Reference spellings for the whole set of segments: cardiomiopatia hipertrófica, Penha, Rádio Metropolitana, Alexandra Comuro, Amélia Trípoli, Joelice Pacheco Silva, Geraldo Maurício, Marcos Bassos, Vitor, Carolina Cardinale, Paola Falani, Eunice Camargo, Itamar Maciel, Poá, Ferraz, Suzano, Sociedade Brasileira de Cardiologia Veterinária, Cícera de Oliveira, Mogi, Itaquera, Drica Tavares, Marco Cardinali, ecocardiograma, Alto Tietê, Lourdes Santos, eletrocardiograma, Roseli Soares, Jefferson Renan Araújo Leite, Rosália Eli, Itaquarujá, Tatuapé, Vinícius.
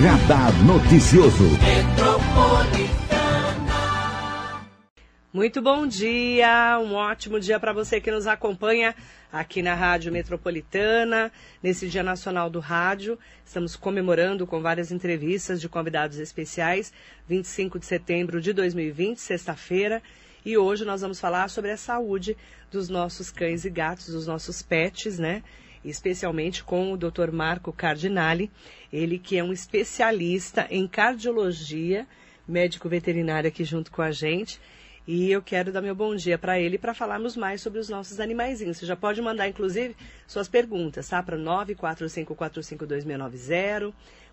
Radar Noticioso. Muito bom dia, um ótimo dia para você que nos acompanha aqui na Rádio Metropolitana, nesse Dia Nacional do Rádio. Estamos comemorando com várias entrevistas de convidados especiais, 25 de setembro de 2020, sexta-feira. E hoje nós vamos falar sobre a saúde dos nossos cães e gatos, dos nossos pets, né? Especialmente com o Dr. Marco Cardinali, ele que é um especialista em cardiologia, médico veterinário aqui junto com a gente. E eu quero dar meu bom dia para ele para falarmos mais sobre os nossos animaizinhos. Você já pode mandar, inclusive, suas perguntas, tá? Para 945452690,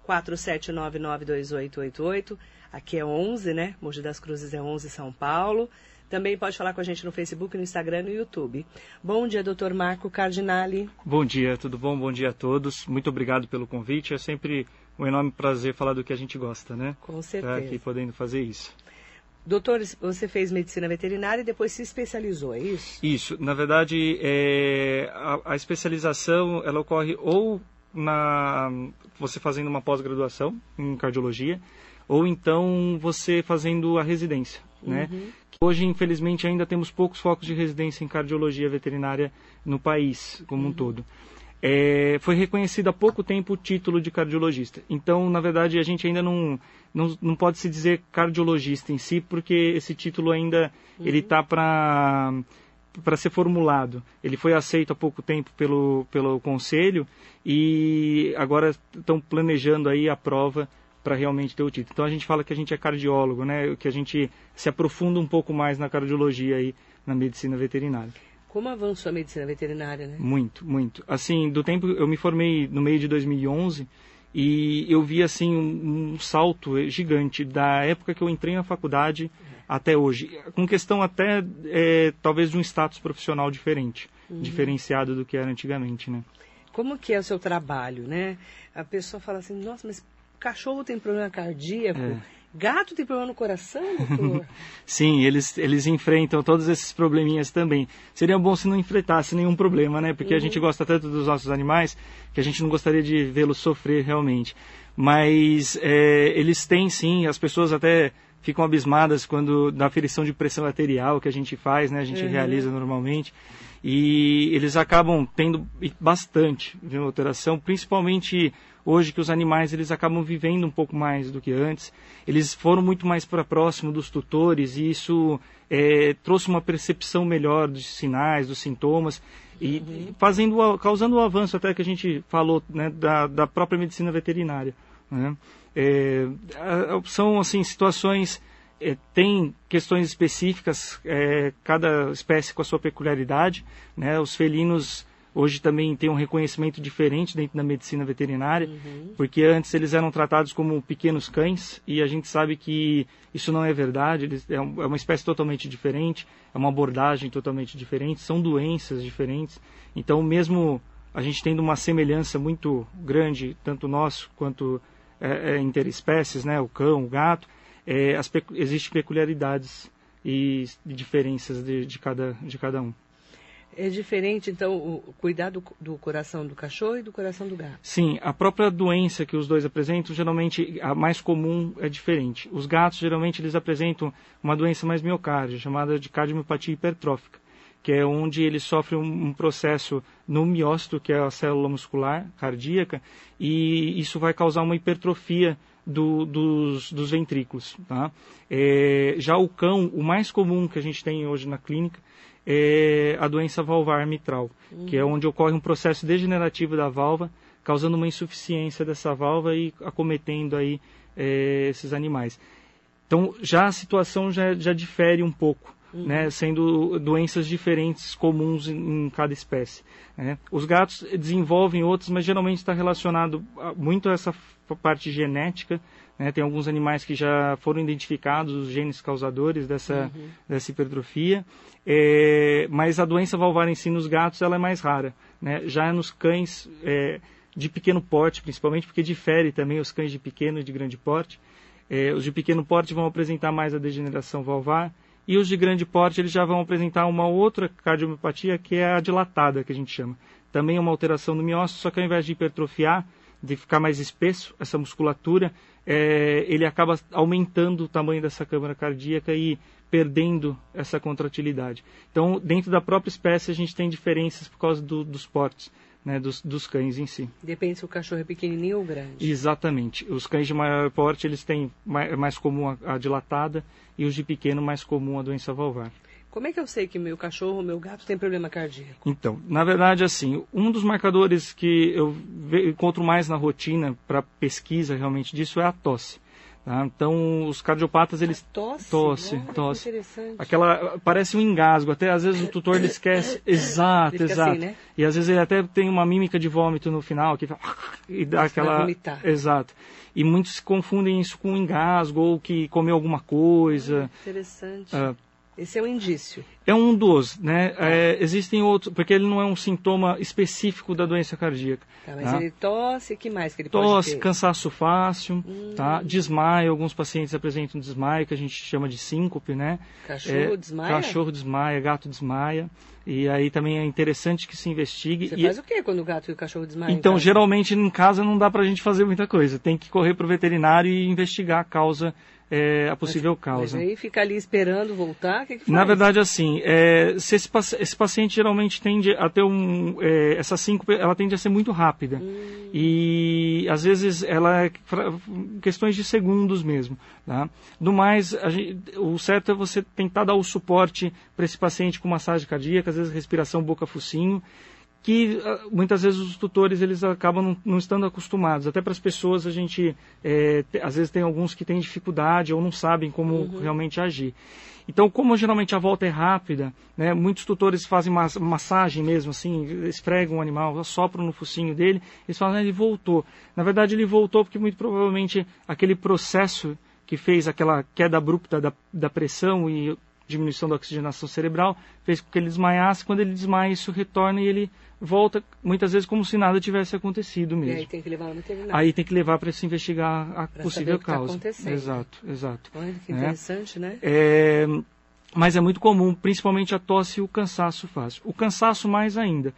47992888, aqui é 11, né? Mogi das Cruzes é 11, São Paulo. Também pode falar com a gente no Facebook, no Instagram e no YouTube. Bom dia, doutor Marco Cardinali. Bom dia, tudo bom? Bom dia a todos. Muito obrigado pelo convite. É sempre um enorme prazer falar do que a gente gosta, né? Com certeza. Tá aqui podendo fazer isso. Doutor, você fez medicina veterinária e depois se especializou, é isso? Isso. Na verdade, a especialização ela ocorre ou você fazendo uma pós-graduação em cardiologia, ou então você fazendo a residência, né? Uhum. Hoje, infelizmente, ainda temos poucos focos de residência em cardiologia veterinária no país como um todo. Foi reconhecido há pouco tempo o título de cardiologista. Então, na verdade, a gente ainda não pode se dizer cardiologista em si, porque esse título ainda está para ser formulado. Ele foi aceito há pouco tempo pelo Conselho e agora estão planejando aí a prova para realmente ter o título. Então a gente fala que a gente é cardiólogo, né? Que a gente se aprofunda um pouco mais na cardiologia aí, na medicina veterinária. Como avançou a medicina veterinária, né? Muito, muito. Assim, do tempo eu me formei no meio de 2011 e eu vi assim um salto gigante da época que eu entrei na faculdade até hoje, com questão até talvez de um status profissional diferente, diferenciado do que era antigamente, né? Como que é o seu trabalho, né? A pessoa fala assim, nossa, mas cachorro tem problema cardíaco, gato tem problema no coração, doutor? Sim, eles enfrentam todos esses probleminhas também. Seria bom se não enfrentasse nenhum problema, né? Porque a gente gosta tanto dos nossos animais que a gente não gostaria de vê-los sofrer realmente. Mas eles têm sim, as pessoas até ficam abismadas quando da aferição de pressão arterial que a gente faz, né? A gente realiza normalmente. E eles acabam tendo bastante de alteração, principalmente hoje que os animais eles acabam vivendo um pouco mais do que antes. Eles foram muito mais para próximo dos tutores e isso trouxe uma percepção melhor dos sinais, dos sintomas e causando o avanço até que a gente falou, né, da própria medicina veterinária, né? São assim situações... tem questões específicas, cada espécie com a sua peculiaridade, né? Os felinos hoje também têm um reconhecimento diferente dentro da medicina veterinária, porque antes eles eram tratados como pequenos cães e a gente sabe que isso não é verdade, é uma espécie totalmente diferente, é uma abordagem totalmente diferente, são doenças diferentes, então mesmo a gente tendo uma semelhança muito grande, tanto nosso quanto interespécies, né? O cão, o gato, existem peculiaridades e diferenças de cada um. É diferente, então, o cuidado do coração do cachorro e do coração do gato? Sim, a própria doença que os dois apresentam, geralmente, a mais comum é diferente. Os gatos, geralmente, eles apresentam uma doença mais miocárdia, chamada de cardiomiopatia hipertrófica, que é onde ele sofre um processo no miócito, que é a célula muscular cardíaca, e isso vai causar uma hipertrofia dos ventrículos, tá? Já o cão, o mais comum que a gente tem hoje na clínica é a doença valvar mitral, que é onde ocorre um processo degenerativo da valva, causando uma insuficiência dessa valva e acometendo aí esses animais. Então, já a situação já difere um pouco, né, sendo doenças diferentes comuns em cada espécie, né? Os gatos desenvolvem outros, mas geralmente está relacionado muito a essa parte genética, né? Tem alguns animais que já foram identificados, os genes causadores dessa hipertrofia, mas a doença valvar em si nos gatos ela é mais rara, né? Já nos cães de pequeno porte, principalmente, porque difere também os cães de pequeno e de grande porte. Os de pequeno porte vão apresentar mais a degeneração valvar, e os de grande porte eles já vão apresentar uma outra cardiomiopatia, que é a dilatada, que a gente chama. Também é uma alteração no miócito, só que ao invés de hipertrofiar, de ficar mais espesso essa musculatura, ele acaba aumentando o tamanho dessa câmara cardíaca e perdendo essa contratilidade. Então, dentro da própria espécie, a gente tem diferenças por causa dos portes, né, dos cães em si. Depende se o cachorro é pequenininho ou grande. Exatamente. Os cães de maior porte, eles têm mais comum a dilatada, e os de pequeno mais comum a doença valvar. Como é que eu sei que meu cachorro ou meu gato tem problema cardíaco? Então, na verdade, assim, um dos marcadores que eu encontro mais na rotina para pesquisa realmente disso é a tosse. Tá? Então, os cardiopatas, eles... A tosse? Tosse, né? Tosse. Interessante. Aquela, parece um engasgo, até às vezes o tutor ele esquece. Exato, exato. Assim, né? E às vezes ele até tem uma mímica de vômito no final, que e dá aquela... vomitar. Exato. E muitos confundem isso com engasgo, ou que comeu alguma coisa. Interessante. Esse é um indício. É um dos, né? Existem outros, porque ele não é um sintoma específico da doença cardíaca. Tá, mas tá? Ele tosse, que mais que ele pode ter? Tosse, cansaço fácil, tá? Desmaio, alguns pacientes apresentam desmaio, que a gente chama de síncope, né? Cachorro desmaia? Cachorro desmaia, gato desmaia. E aí também é interessante que se investigue. Você faz o que quando o gato e o cachorro desmaiam? Então, geralmente em casa não dá pra gente fazer muita coisa. Tem que correr pro veterinário e investigar a causa, a possível causa. Mas aí fica ali esperando voltar, o que faz? Na verdade, assim, se esse paciente geralmente tende a ter essa síncope, ela tende a ser muito rápida. E às vezes ela é questões de segundos mesmo. Tá? Do mais, o certo é você tentar dar o suporte para esse paciente com massagem cardíaca, às vezes respiração boca-focinho, que muitas vezes os tutores eles acabam não estando acostumados. Até para as pessoas a gente, às vezes tem alguns que têm dificuldade ou não sabem como realmente agir. Então, como geralmente a volta é rápida, né, muitos tutores fazem massagem mesmo, assim, esfregam o animal, sopram no focinho dele, eles falam, ele voltou. Na verdade, ele voltou porque muito provavelmente aquele processo que fez aquela queda abrupta da pressão e diminuição da oxigenação cerebral, fez com que ele desmaiasse. Quando ele desmaia, isso retorna e ele volta, muitas vezes, como se nada tivesse acontecido mesmo. E aí tem que levar no veterinário. Aí tem que levar para se investigar a possível causa. Tá acontecendo. Exato, exato. Olha que interessante, né? Mas é muito comum, principalmente a tosse e o cansaço fácil. O cansaço mais ainda.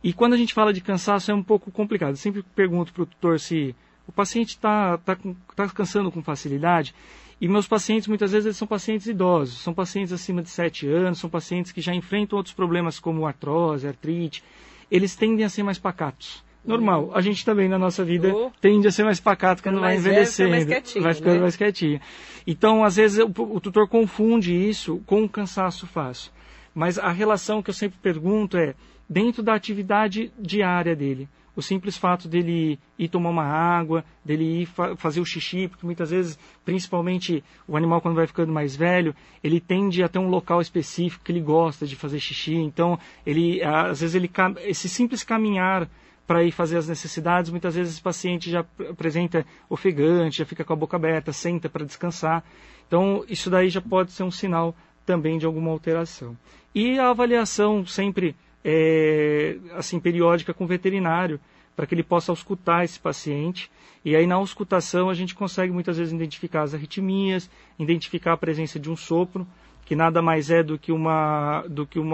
E quando a gente fala de cansaço é um pouco complicado. Eu sempre pergunto para o tutor se o paciente está cansando com facilidade. E meus pacientes, muitas vezes, eles são pacientes idosos, são pacientes acima de 7 anos, são pacientes que já enfrentam outros problemas como artrose, artrite. Eles tendem a ser mais pacatos. Normal, a gente também na nossa vida tende a ser mais pacato quando vai envelhecendo, vai ficando mais quietinho. Então, às vezes, o tutor confunde isso com o cansaço fácil. Mas a relação que eu sempre pergunto é, dentro da atividade diária dele, o simples fato dele ir tomar uma água, dele ir fazer o xixi, porque muitas vezes, principalmente o animal quando vai ficando mais velho, ele tende a ter um local específico que ele gosta de fazer xixi. Então, ele, às vezes, esse simples caminhar para ir fazer as necessidades, muitas vezes esse paciente já apresenta ofegante, já fica com a boca aberta, senta para descansar. Então, isso daí já pode ser um sinal também de alguma alteração. E a avaliação sempre... assim, periódica com o veterinário, para que ele possa auscultar esse paciente. E aí na auscultação a gente consegue muitas vezes identificar as arritmias, identificar a presença de um sopro, que nada mais é do que uma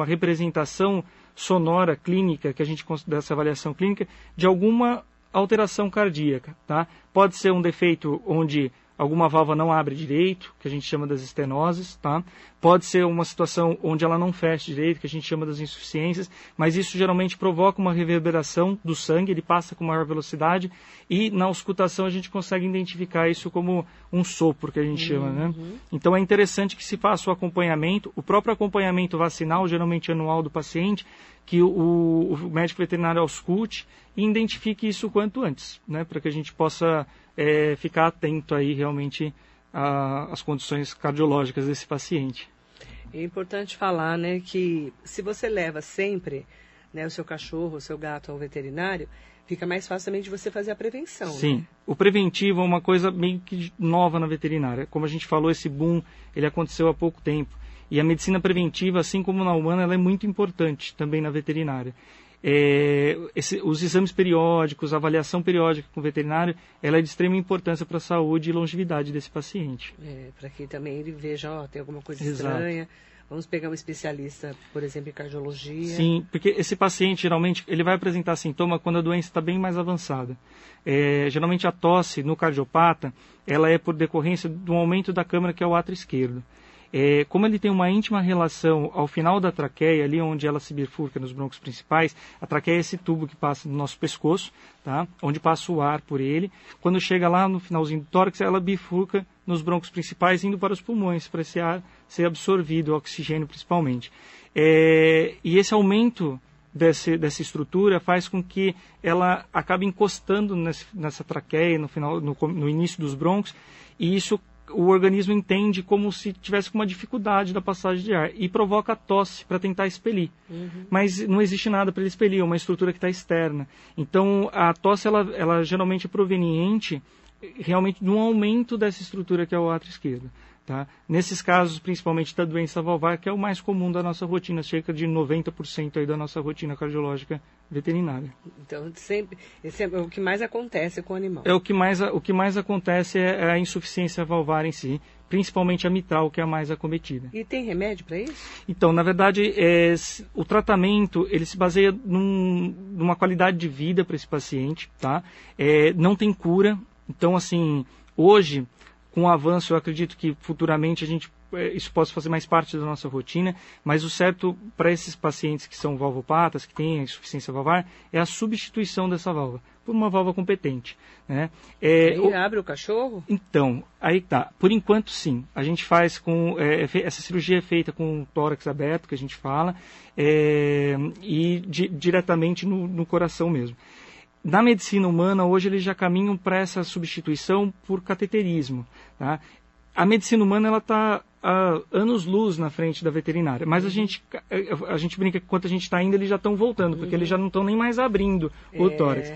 representação sonora clínica, que a gente considera essa avaliação clínica, de alguma alteração cardíaca. Tá? Pode ser um defeito onde alguma válvula não abre direito, que a gente chama das estenoses, tá? Pode ser uma situação onde ela não fecha direito, que a gente chama das insuficiências, mas isso geralmente provoca uma reverberação do sangue, ele passa com maior velocidade, e na auscultação a gente consegue identificar isso como um sopro, que a gente chama, né? Então é interessante que se faça o acompanhamento, o próprio acompanhamento vacinal, geralmente anual do paciente, que o médico veterinário ausculte e identifique isso o quanto antes, né? Para que a gente possa... ficar atento aí realmente às condições cardiológicas desse paciente. É importante falar, né, que se você leva sempre, né, o seu cachorro, o seu gato ao veterinário, fica mais fácil também de você fazer a prevenção. Sim, né? O preventivo é uma coisa meio que nova na veterinária. Como a gente falou, esse boom, ele aconteceu há pouco tempo. E a medicina preventiva, assim como na humana, ela é muito importante também na veterinária. Os exames periódicos, a avaliação periódica com o veterinário, ela é de extrema importância para a saúde e longevidade desse paciente. Para que também ele veja, tem alguma coisa estranha, Vamos pegar um especialista, por exemplo, em cardiologia. Sim, porque esse paciente, geralmente, ele vai apresentar sintoma quando a doença está bem mais avançada. Geralmente, a tosse no cardiopata, ela é por decorrência do aumento da câmara, que é o átrio esquerdo. Como ele tem uma íntima relação ao final da traqueia, ali onde ela se bifurca nos brônquios principais, a traqueia é esse tubo que passa no nosso pescoço, tá? Onde passa o ar por ele. Quando chega lá no finalzinho do tórax, ela bifurca nos brônquios principais, indo para os pulmões, para esse ar ser absorvido, o oxigênio principalmente. E esse aumento dessa estrutura faz com que ela acabe encostando nessa traqueia, no início dos brônquios, e isso o organismo entende como se tivesse com uma dificuldade da passagem de ar e provoca tosse para tentar expelir. Uhum. Mas não existe nada para ele expelir, é uma estrutura que está externa. Então, a tosse, ela geralmente é proveniente realmente de um aumento dessa estrutura que é o átrio esquerdo. Tá? Nesses casos, principalmente da doença valvar, que é o mais comum da nossa rotina, cerca de 90% aí da nossa rotina cardiológica veterinária. Então, sempre é o que mais acontece com o animal. O que mais acontece é a insuficiência valvar em si, principalmente a mitral, que é a mais acometida. E tem remédio para isso? Então, na verdade, o tratamento ele se baseia numa qualidade de vida para esse paciente. Tá? Não tem cura, então, assim, hoje, com o avanço, eu acredito que futuramente isso possa fazer mais parte da nossa rotina, mas o certo para esses pacientes que são valvopatas, que têm a insuficiência valvar, é a substituição dessa válvula por uma válvula competente. Né? Abre o cachorro? Então, aí tá. Por enquanto, sim. A gente faz essa cirurgia é feita com o tórax aberto, que a gente fala, e diretamente no coração mesmo. Na medicina humana, hoje, eles já caminham para essa substituição por cateterismo. Tá? A medicina humana ela está há anos-luz na frente da veterinária, mas a gente brinca que enquanto a gente está ainda, eles já estão voltando, porque eles já não estão nem mais abrindo o tórax.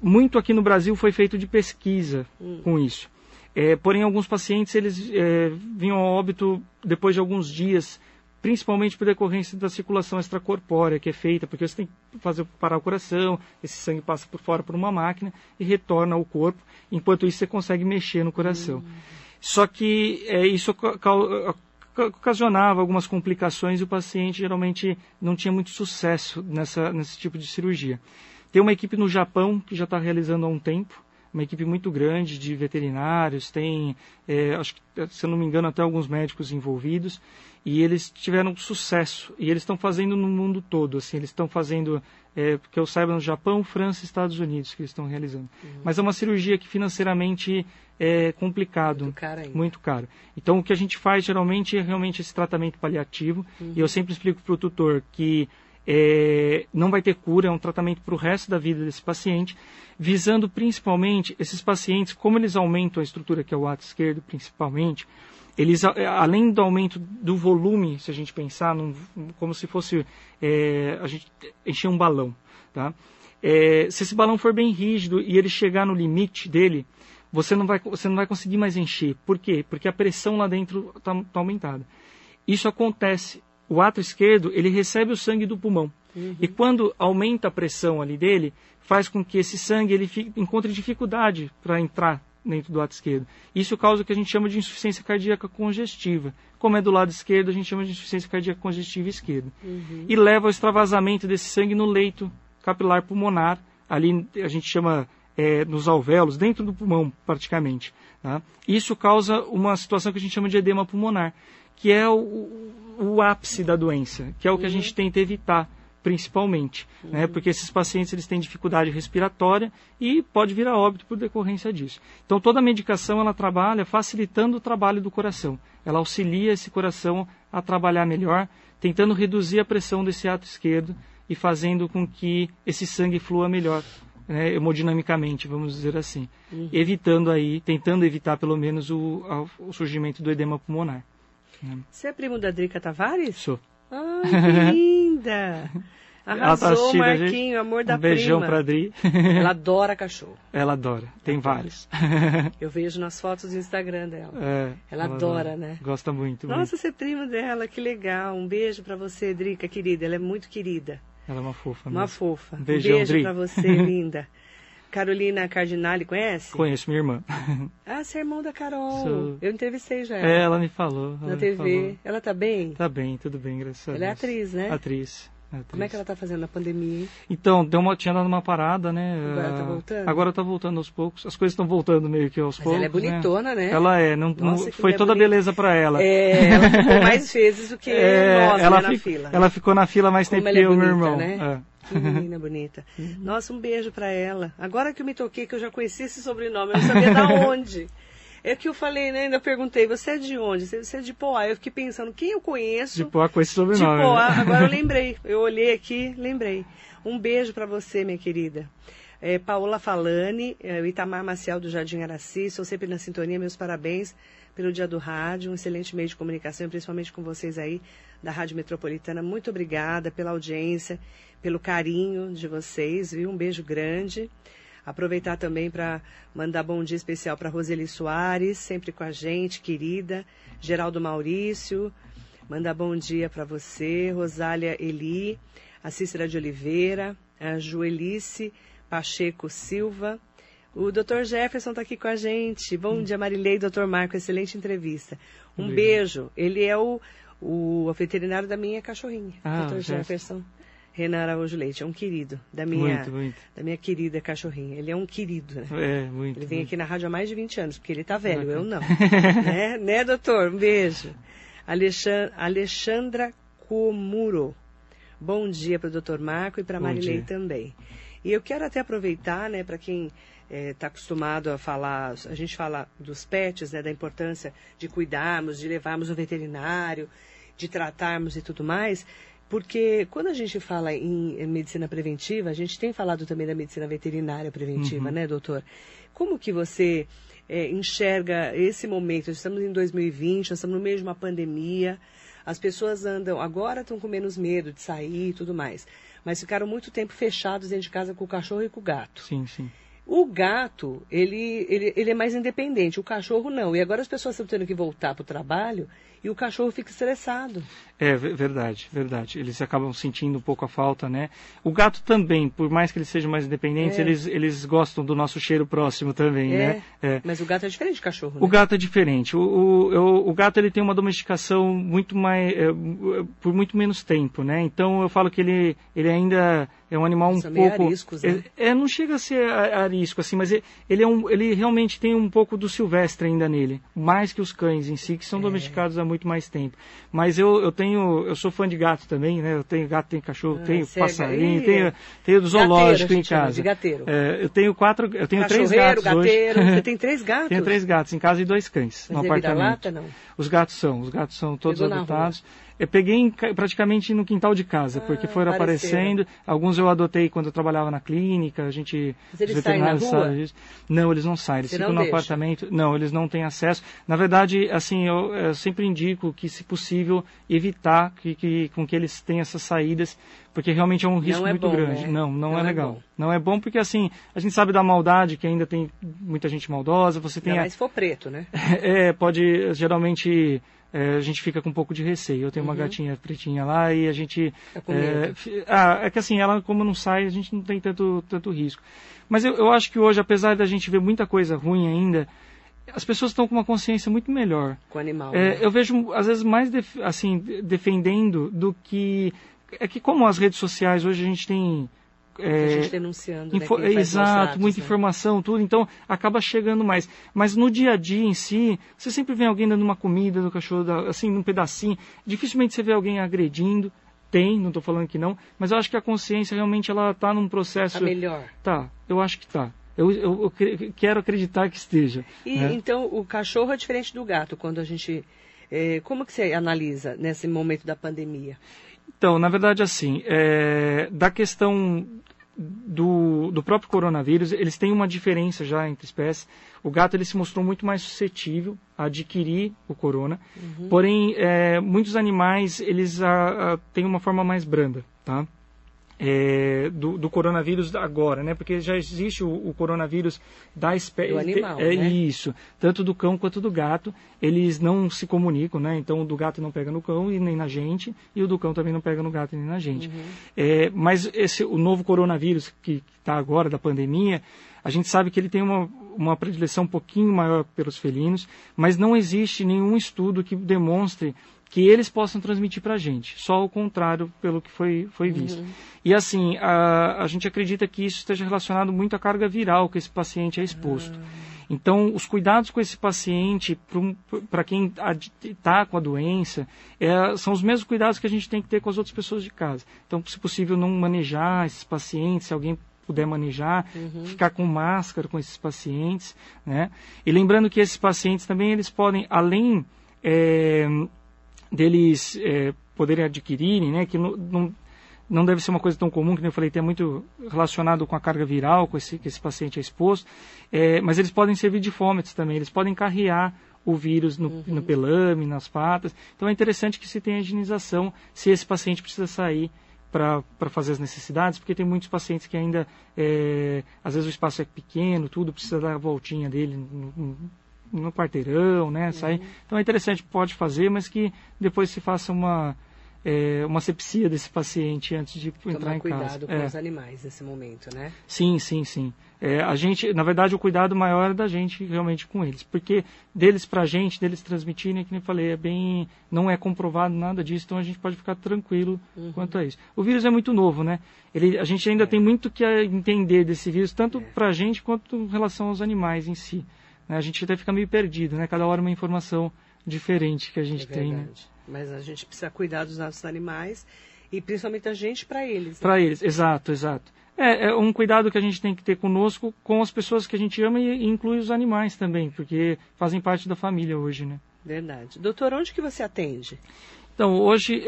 Muito aqui no Brasil foi feito de pesquisa com isso. Porém, alguns pacientes eles vinham a óbito depois de alguns dias, principalmente por decorrência da circulação extracorpórea que é feita, porque você tem que parar o coração, esse sangue passa por fora por uma máquina e retorna ao corpo, enquanto isso você consegue mexer no coração. Só que isso ocasionava algumas complicações e o paciente geralmente não tinha muito sucesso nesse tipo de cirurgia. Tem uma equipe no Japão que já está realizando há um tempo, uma equipe muito grande de veterinários, tem, acho que, se eu não me engano, até alguns médicos envolvidos, e eles tiveram sucesso, e eles estão fazendo no mundo todo, assim, eles estão fazendo, porque eu saiba, no Japão, França e Estados Unidos, que eles estão realizando. Mas é uma cirurgia que financeiramente é complicado, muito caro. Então, o que a gente faz, geralmente, é realmente esse tratamento paliativo, e eu sempre explico para o tutor que não vai ter cura, é um tratamento para o resto da vida desse paciente, visando principalmente esses pacientes, como eles aumentam a estrutura, que é o átrio esquerdo principalmente, eles, além do aumento do volume, se a gente pensar, como se fosse a gente encher um balão. Tá? Se esse balão for bem rígido e ele chegar no limite dele, você não vai conseguir mais encher. Por quê? Porque a pressão lá dentro tá aumentada. Isso acontece. O átrio esquerdo, ele recebe o sangue do pulmão. E quando aumenta a pressão ali dele, faz com que esse sangue ele encontre dificuldade para entrar dentro do átrio esquerdo. Isso causa o que a gente chama de insuficiência cardíaca congestiva. Como é do lado esquerdo, a gente chama de insuficiência cardíaca congestiva esquerda. E leva ao extravasamento desse sangue no leito capilar pulmonar. Ali a gente chama nos alvéolos, dentro do pulmão praticamente. Tá? Isso causa uma situação que a gente chama de edema pulmonar, que é o ápice da doença, que é o que a gente tenta evitar, principalmente, né? Porque esses pacientes eles têm dificuldade respiratória e pode vir a óbito por decorrência disso. Então, toda a medicação ela trabalha facilitando o trabalho do coração. Ela auxilia esse coração a trabalhar melhor, tentando reduzir a pressão desse átrio esquerdo e fazendo com que esse sangue flua melhor, né? Hemodinamicamente, vamos dizer assim, tentando evitar pelo menos o surgimento do edema pulmonar. Você é primo da Drica Tavares? Sou. Ai, linda! Arrasou, Marquinho, amor da prima. Beijão pra Dri. Ela adora cachorro. Ela adora, tem vários. Eu vejo nas fotos do Instagram dela. Ela adora, né? Gosta muito. Nossa, você é primo dela, que legal. Um beijo pra você, Drica, querida. Ela é muito querida. Ela é uma fofa mesmo. Uma fofa. Beijão, Dri. Um beijo pra você, linda. Carolina Cardinale, conhece? Conheço, minha irmã. Ah, você é irmão da Carol. Sou... Eu entrevistei já. É, ela me falou. Ela na TV. Falou. Ela tá bem? Tá bem, tudo bem, graças a Deus. Ela é atriz, né? Atriz. Como é que ela tá fazendo na pandemia? Então, tinha dado uma parada, né? Agora tá voltando? Agora tá voltando aos poucos. As coisas estão voltando meio que aos poucos. Ela é bonitona, né? Ela é. Nossa, foi toda bonita. Beleza pra ela. É, ela ficou mais vezes do que nós, ela na fila. Ela ficou na fila mais tempo que eu, meu irmão. Né? É. Que menina bonita. Nossa, um beijo pra ela. Agora que eu me toquei, que eu já conheci esse sobrenome, eu não sabia da onde. É que eu falei, né? Ainda perguntei, você é de onde? Você é de Poá. Eu fiquei pensando, quem eu conheço? De Poá com esse sobrenome. De Poá. Agora eu lembrei. Eu olhei aqui, lembrei. Um beijo pra você, minha querida. Paola Falani, Itamar Maciel do Jardim Araci. Sou sempre na sintonia. Meus parabéns pelo Dia do Rádio. Um excelente meio de comunicação, principalmente com vocês aí da Rádio Metropolitana. Muito obrigada pela audiência, pelo carinho de vocês, viu? Um beijo grande. Aproveitar também para mandar bom dia especial para Roseli Soares, sempre com a gente, querida. Geraldo Maurício, mandar bom dia para você. Rosália Eli, a Cícera de Oliveira, a Joelice Pacheco Silva. O doutor Jefferson está aqui com a gente. Bom dia, Marilei e doutor Marco, excelente entrevista. Um beijo. Ele é o veterinário da minha cachorrinha, doutor Jefferson Renan Araújo Leite, é um querido da minha querida cachorrinha. Ele é um querido, né? É, muito. Ele vem muito. Aqui na rádio há mais de 20 anos, porque ele tá velho, eu não. né, doutor? Um beijo. Alexandra Comuro. Bom dia para o doutor Marco e para a Marilei também. E eu quero até aproveitar, né, para quem está acostumado a falar, a gente fala dos pets, né, da importância de cuidarmos, de levarmos ao veterinário, de tratarmos e tudo mais. Porque quando a gente fala em medicina preventiva, a gente tem falado também da medicina veterinária preventiva, né, doutor? Como que você enxerga esse momento? Nós estamos em 2020, nós estamos no meio de uma pandemia, as pessoas agora estão com menos medo de sair e tudo mais, mas ficaram muito tempo fechados dentro de casa com o cachorro e com o gato. Sim, sim. O gato, ele é mais independente, o cachorro não. E agora as pessoas estão tendo que voltar para o trabalho e o cachorro fica estressado. É verdade. Eles acabam sentindo um pouco a falta, né? O gato também, por mais que eles sejam mais independentes, eles gostam do nosso cheiro próximo também, né? É. Mas o gato é diferente do cachorro, né? O gato é diferente. O gato, ele tem uma domesticação muito mais, por muito menos tempo, né? Então eu falo que ele ainda... É um animal um pouco... Ariscos, né? Não chega a ser arisco, assim, mas ele realmente tem um pouco do silvestre ainda nele, mais que os cães em si, que são domesticados há muito mais tempo. Mas eu sou fã de gato também, né? Eu tenho gato, tenho cachorro, tenho passarinho, tenho zoológico gateiro, em casa. De gateiro. Eu tenho três gatos gateiro. Hoje. Você tem três gatos? Tenho três gatos em casa e dois cães no apartamento. Vira-lata, não? Os gatos são todos adotados. Eu peguei praticamente no quintal de casa, porque foram aparecendo. Alguns eu adotei quando eu trabalhava na clínica, a gente... Mas eles saem na rua? Não, eles não saem, eles ficam no apartamento. Não, eles não têm acesso. Na verdade, assim, eu sempre indico que, se possível, evitar com que eles tenham essas saídas, porque realmente é um risco muito grande. Né? Não é legal. Bom. Não é bom porque, assim, a gente sabe da maldade, que ainda tem muita gente maldosa. Você tem mas se for preto, né? Pode, geralmente... a gente fica com um pouco de receio. Eu tenho uma gatinha pretinha lá e a gente... é que assim, ela como não sai, a gente não tem tanto risco. Mas eu acho que hoje, apesar da gente ver muita coisa ruim ainda, as pessoas estão com uma consciência muito melhor. Com o animal. Né? Eu vejo, às vezes, mais defendendo do que... É que como as redes sociais hoje a gente tem... a gente denunciando, né, exato, muita informação, tudo, então acaba chegando mais. Mas no dia a dia em si, você sempre vê alguém dando uma comida no cachorro, assim, num pedacinho. Dificilmente você vê alguém agredindo. Não estou falando que não, mas eu acho que a consciência realmente ela está num processo... Está melhor. Eu acho que está. Eu quero acreditar que esteja. E então o cachorro é diferente do gato, quando a gente... como que você analisa nesse momento da pandemia? Então, na verdade, assim, da questão do próprio coronavírus, eles têm uma diferença já entre espécies. O gato ele se mostrou muito mais suscetível a adquirir o corona, porém, muitos animais eles têm uma forma mais branda, tá? Do coronavírus agora, né? Porque já existe o coronavírus da espécie... Do animal, né? Isso. Tanto do cão quanto do gato, eles não se comunicam, né? Então, o do gato não pega no cão e nem na gente, e o do cão também não pega no gato e nem na gente. Mas o novo coronavírus que está agora, da pandemia... A gente sabe que ele tem uma predileção um pouquinho maior pelos felinos, mas não existe nenhum estudo que demonstre que eles possam transmitir para a gente, só ao contrário pelo que foi visto. Uhum. E assim, a gente acredita que isso esteja relacionado muito à carga viral que esse paciente é exposto. Uhum. Então, os cuidados com esse paciente, para quem está com a doença, são os mesmos cuidados que a gente tem que ter com as outras pessoas de casa. Então, se possível, não manejar esses pacientes, se alguém puder manejar, uhum, ficar com máscara com esses pacientes, né? E lembrando que esses pacientes também, eles podem, além deles poderem adquirirem, né, que não deve ser uma coisa tão comum, que nem eu falei, que é muito relacionado com a carga viral, que esse paciente é exposto, mas eles podem servir de vômitos também, eles podem carrear o vírus uhum, no pelame, nas patas. Então é interessante que se tenha higienização se esse paciente precisa sair para fazer as necessidades, porque tem muitos pacientes que ainda, às vezes o espaço é pequeno, tudo, precisa dar a voltinha dele no quarteirão, né, sair. Uhum. Então é interessante, pode fazer, mas que depois se faça uma asepsia desse paciente antes de entrar em casa. Tomar cuidado com os animais nesse momento, né? Sim, sim, sim. A gente, na verdade, o cuidado maior é da gente realmente com eles, porque deles pra gente, deles transmitirem, que nem falei, não é comprovado nada disso, então a gente pode ficar tranquilo uhum, quanto a isso. O vírus é muito novo, né? A gente ainda tem muito que entender desse vírus, tanto pra gente quanto em relação aos animais em si. Né? A gente até fica meio perdido, né? Cada hora uma informação diferente que a gente tem, né? Mas a gente precisa cuidar dos nossos animais e principalmente a gente para eles. Né? Para eles, exato, exato. É um cuidado que a gente tem que ter conosco, com as pessoas que a gente ama e inclui os animais também, porque fazem parte da família hoje, né? Verdade. Doutor, onde que você atende? Então, hoje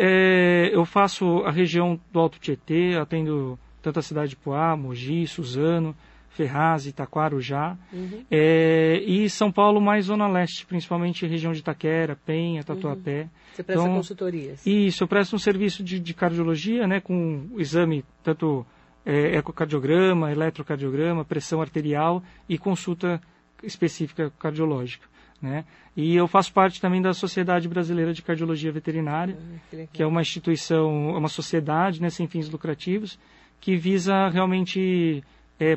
eu faço a região do Alto Tietê, atendo tanto a cidade de Poá, Mogi, Suzano, Ferraz, Itaquarujá, uhum, e São Paulo mais Zona Leste, principalmente região de Itaquera, Penha, Tatuapé. Uhum. Você presta consultorias? Isso, eu presto um serviço de cardiologia, né, com exame tanto ecocardiograma, eletrocardiograma, pressão arterial e consulta específica cardiológica, né? E eu faço parte também da Sociedade Brasileira de Cardiologia Veterinária, que é uma instituição, uma sociedade, né, sem fins lucrativos, que visa realmente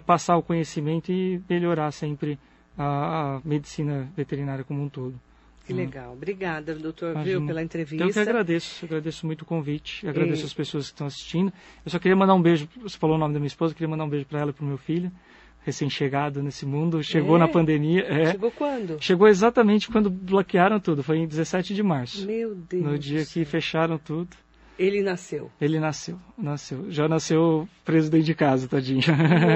passar o conhecimento e melhorar sempre a medicina veterinária como um todo. Que legal. Obrigada, doutor, pela entrevista. Então, eu que agradeço. Eu agradeço muito o convite. Agradeço as pessoas que estão assistindo. Eu só queria mandar um beijo. Você falou o nome da minha esposa. Eu queria mandar um beijo para ela e para o meu filho, recém-chegado nesse mundo. Chegou na pandemia. Chegou quando? Chegou exatamente quando bloquearam tudo. Foi em 17 de março. Meu Deus. No dia que fecharam tudo. Ele nasceu? Ele nasceu. Já nasceu preso dentro de casa, tadinho.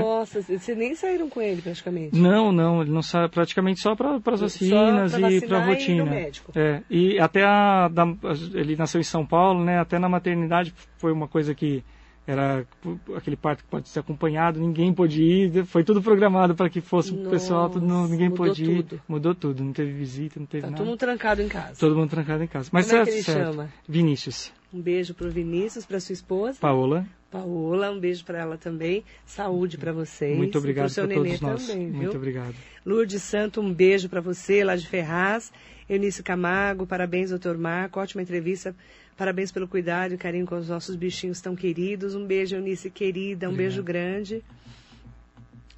Nossa, vocês nem saíram com ele praticamente? Não, ele não sai, praticamente só para as vacinas e para a rotina. E no médico. E até ele nasceu em São Paulo, né? Até na maternidade foi uma coisa que era aquele parto que pode ser acompanhado, ninguém pôde ir, foi tudo programado para que fosse o pessoal, ninguém pôde ir. Mudou tudo, não teve visita, não teve nada. Tá todo mundo trancado em casa. Todo mundo trancado em casa. Mas como é que ele chama? Vinícius. Um beijo para o Vinícius, para sua esposa. Paola, um beijo para ela também. Saúde para vocês. Muito obrigado para todos nós. Também, viu? Muito obrigado. Lourdes Santos, um beijo para você, lá de Ferraz. Eunice Camargo, parabéns, doutor Marco. Ótima entrevista. Parabéns pelo cuidado e carinho com os nossos bichinhos tão queridos. Um beijo, Eunice, querida. Um beijo grande.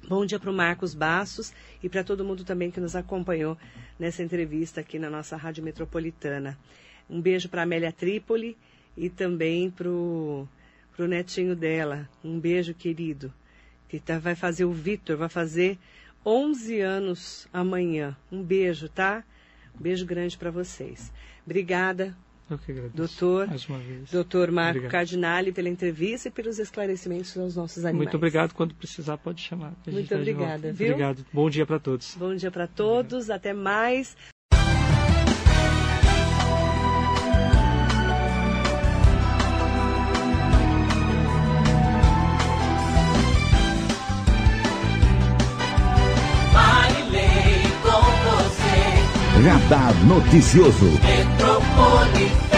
Bom dia para o Marcos Bassos e para todo mundo também que nos acompanhou nessa entrevista aqui na nossa Rádio Metropolitana. Um beijo para a Amélia Trípoli e também para o netinho dela. Um beijo, querido. Que vai fazer o Vitor, vai fazer 11 anos amanhã. Um beijo, tá? Um beijo grande para vocês. Obrigada, doutor Marco Cardinale, pela entrevista e pelos esclarecimentos aos nossos animais. Muito obrigado. Quando precisar, pode chamar. Muito obrigada, viu? Obrigado. Bom dia para todos. Bom dia para todos. Obrigado. Até mais. Radar Noticioso Metropolitana.